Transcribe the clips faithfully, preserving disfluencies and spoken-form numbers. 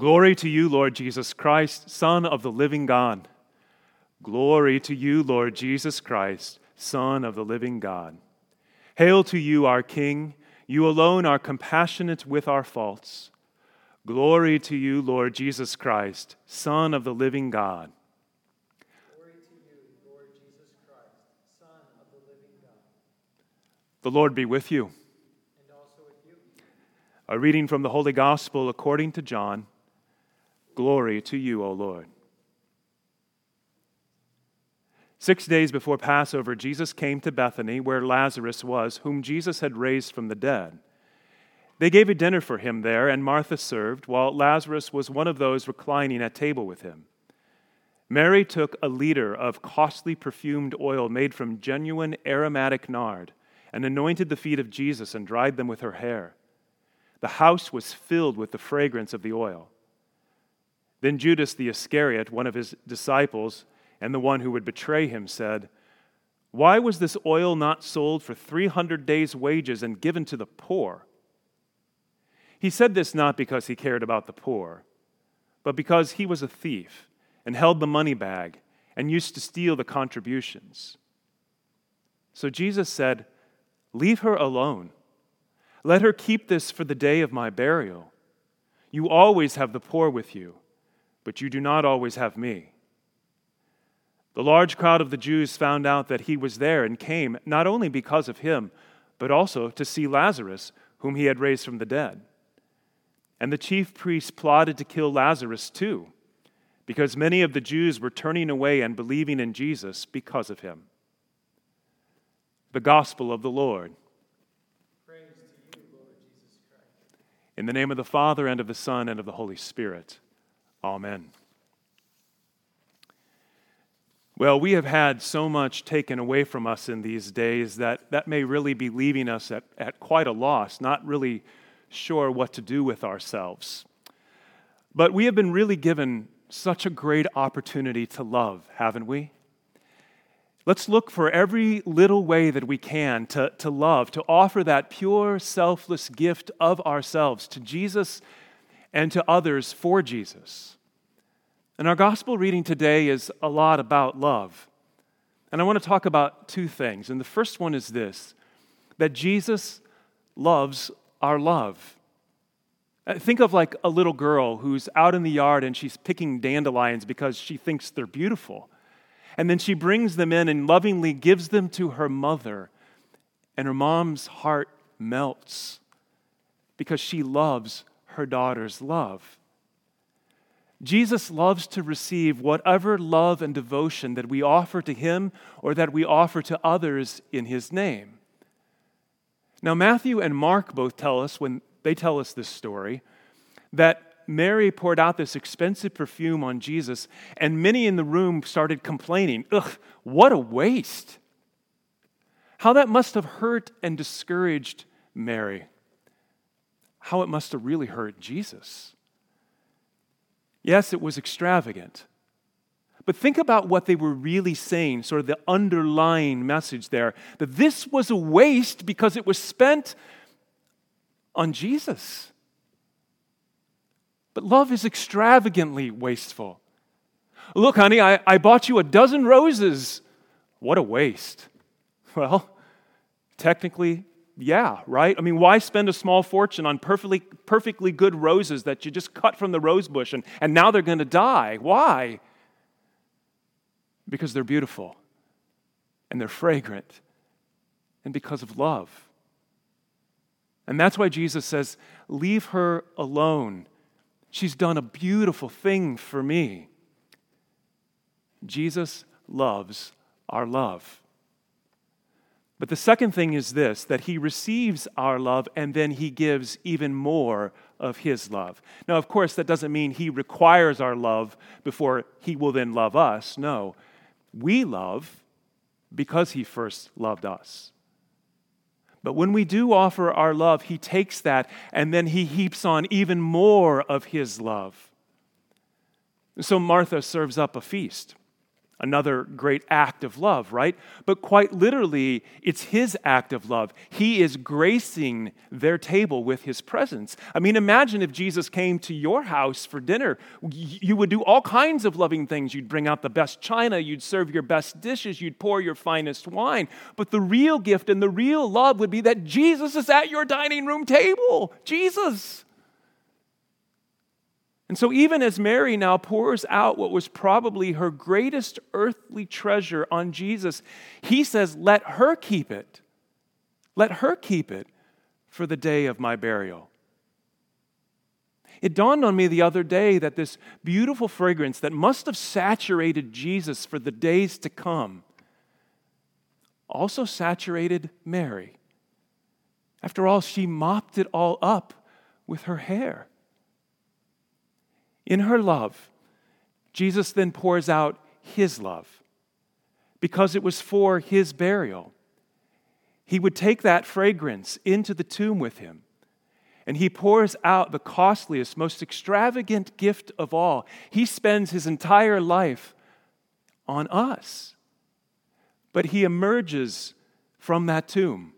Glory to you, Lord Jesus Christ, Son of the living God. Glory to you, Lord Jesus Christ, Son of the living God. Hail to you, our King. You alone are compassionate with our faults. Glory to you, Lord Jesus Christ, Son of the living God. Glory to you, Lord Jesus Christ, Son of the living God. The Lord be with you. And also with you. A reading from the Holy Gospel according to John. Glory to you, O Lord. Six days before Passover, Jesus came to Bethany, where Lazarus was, whom Jesus had raised from the dead. They gave a dinner for him there, and Martha served, while Lazarus was one of those reclining at table with him. Mary took a liter of costly perfumed oil made from genuine aromatic nard, and anointed the feet of Jesus and dried them with her hair. The house was filled with the fragrance of the oil. Then Judas the Iscariot, one of his disciples, and the one who would betray him, said, "Why was this oil not sold for three hundred days' wages and given to the poor?" He said this not because he cared about the poor, but because he was a thief and held the money bag and used to steal the contributions. So Jesus said, "Leave her alone. Let her keep this for the day of my burial. You always have the poor with you, but you do not always have me." The large crowd of the Jews found out that he was there and came, not only because of him, but also to see Lazarus, whom he had raised from the dead. And the chief priests plotted to kill Lazarus too, because many of the Jews were turning away and believing in Jesus because of him. The Gospel of the Lord. Praise to you, Lord Jesus Christ. In the name of the Father, and of the Son, and of the Holy Spirit. Amen. Well, we have had so much taken away from us in these days that that may really be leaving us at, at quite a loss, not really sure what to do with ourselves. But we have been really given such a great opportunity to love, haven't we? Let's look for every little way that we can to, to love, to offer that pure, selfless gift of ourselves to Jesus and to others for Jesus. And our gospel reading today is a lot about love. And I want to talk about two things. And the first one is this, that Jesus loves our love. Think of like a little girl who's out in the yard and she's picking dandelions because she thinks they're beautiful. And then she brings them in and lovingly gives them to her mother. And her mom's heart melts because she loves her daughter's love. Jesus loves to receive whatever love and devotion that we offer to him or that we offer to others in his name. Now, Matthew and Mark both tell us, when they tell us this story, that Mary poured out this expensive perfume on Jesus, and many in the room started complaining, "Ugh, what a waste!" How that must have hurt and discouraged Mary. How it must have really hurt Jesus. Yes, it was extravagant. But think about what they were really saying, sort of the underlying message there, that this was a waste because it was spent on Jesus. But love is extravagantly wasteful. "Look, honey, I, I bought you a dozen roses. What a waste." Well, technically, yeah, right? I mean, why spend a small fortune on perfectly perfectly good roses that you just cut from the rose bush and, and now they're going to die? Why? Because they're beautiful and they're fragrant and because of love. And that's why Jesus says, "Leave her alone. She's done a beautiful thing for me." Jesus loves our love. But the second thing is this, that he receives our love and then he gives even more of his love. Now, of course, that doesn't mean he requires our love before he will then love us. No, we love because he first loved us. But when we do offer our love, he takes that and then he heaps on even more of his love. So Martha serves up a feast. Another great act of love, right? But quite literally, it's his act of love. He is gracing their table with his presence. I mean, imagine if Jesus came to your house for dinner. You would do all kinds of loving things. You'd bring out the best china. You'd serve your best dishes. You'd pour your finest wine. But the real gift and the real love would be that Jesus is at your dining room table. Jesus. And so even as Mary now pours out what was probably her greatest earthly treasure on Jesus, he says, let her keep it. Let her keep it for the day of my burial. It dawned on me the other day that this beautiful fragrance that must have saturated Jesus for the days to come also saturated Mary. After all, she mopped it all up with her hair. In her love, Jesus then pours out his love because it was for his burial. He would take that fragrance into the tomb with him, and he pours out the costliest, most extravagant gift of all. He spends his entire life on us, but he emerges from that tomb,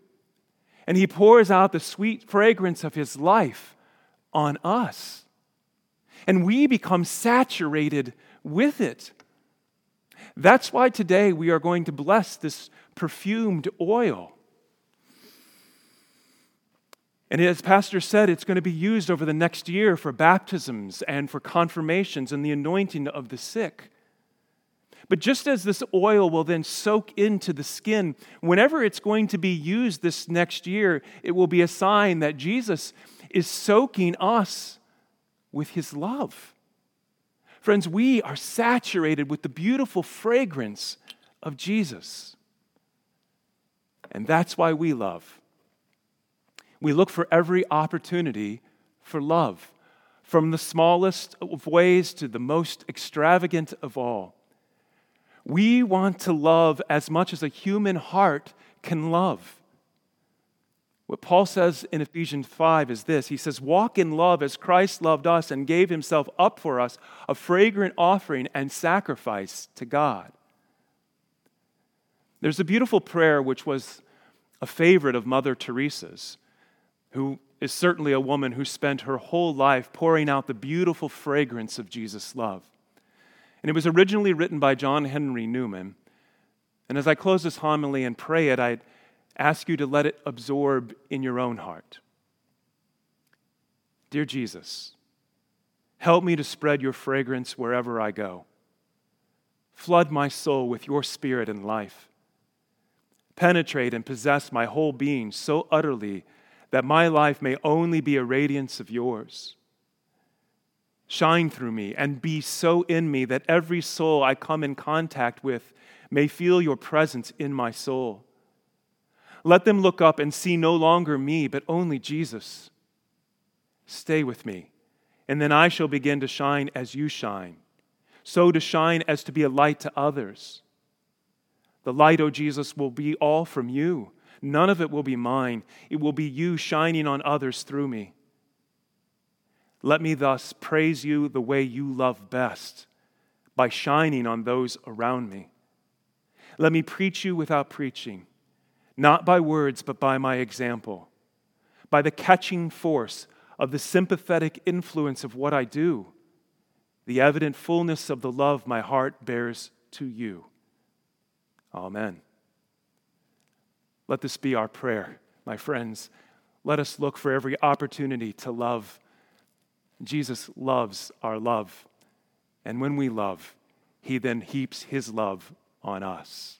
and he pours out the sweet fragrance of his life on us. And we become saturated with it. That's why today we are going to bless this perfumed oil. And as Pastor said, it's going to be used over the next year for baptisms and for confirmations and the anointing of the sick. But just as this oil will then soak into the skin, whenever it's going to be used this next year, it will be a sign that Jesus is soaking us with his love. Friends, we are saturated with the beautiful fragrance of Jesus. And that's why we love. We look for every opportunity for love, from the smallest of ways to the most extravagant of all. We want to love as much as a human heart can love. What Paul says in Ephesians five is this. He says, walk in love as Christ loved us and gave himself up for us, a fragrant offering and sacrifice to God. There's a beautiful prayer which was a favorite of Mother Teresa's, who is certainly a woman who spent her whole life pouring out the beautiful fragrance of Jesus' love. And it was originally written by John Henry Newman. And as I close this homily and pray it, I ask you to let it absorb in your own heart. Dear Jesus, help me to spread your fragrance wherever I go. Flood my soul with your spirit and life. Penetrate and possess my whole being so utterly that my life may only be a radiance of yours. Shine through me and be so in me that every soul I come in contact with may feel your presence in my soul. Let them look up and see no longer me, but only Jesus. Stay with me, and then I shall begin to shine as you shine, so to shine as to be a light to others. The light, O Jesus, will be all from you. None of it will be mine. It will be you shining on others through me. Let me thus praise you the way you love best, by shining on those around me. Let me preach you without preaching, not by words, but by my example, by the catching force of the sympathetic influence of what I do, the evident fullness of the love my heart bears to you. Amen. Let this be our prayer, my friends. Let us look for every opportunity to love. Jesus loves our love, and when we love, he then heaps his love on us.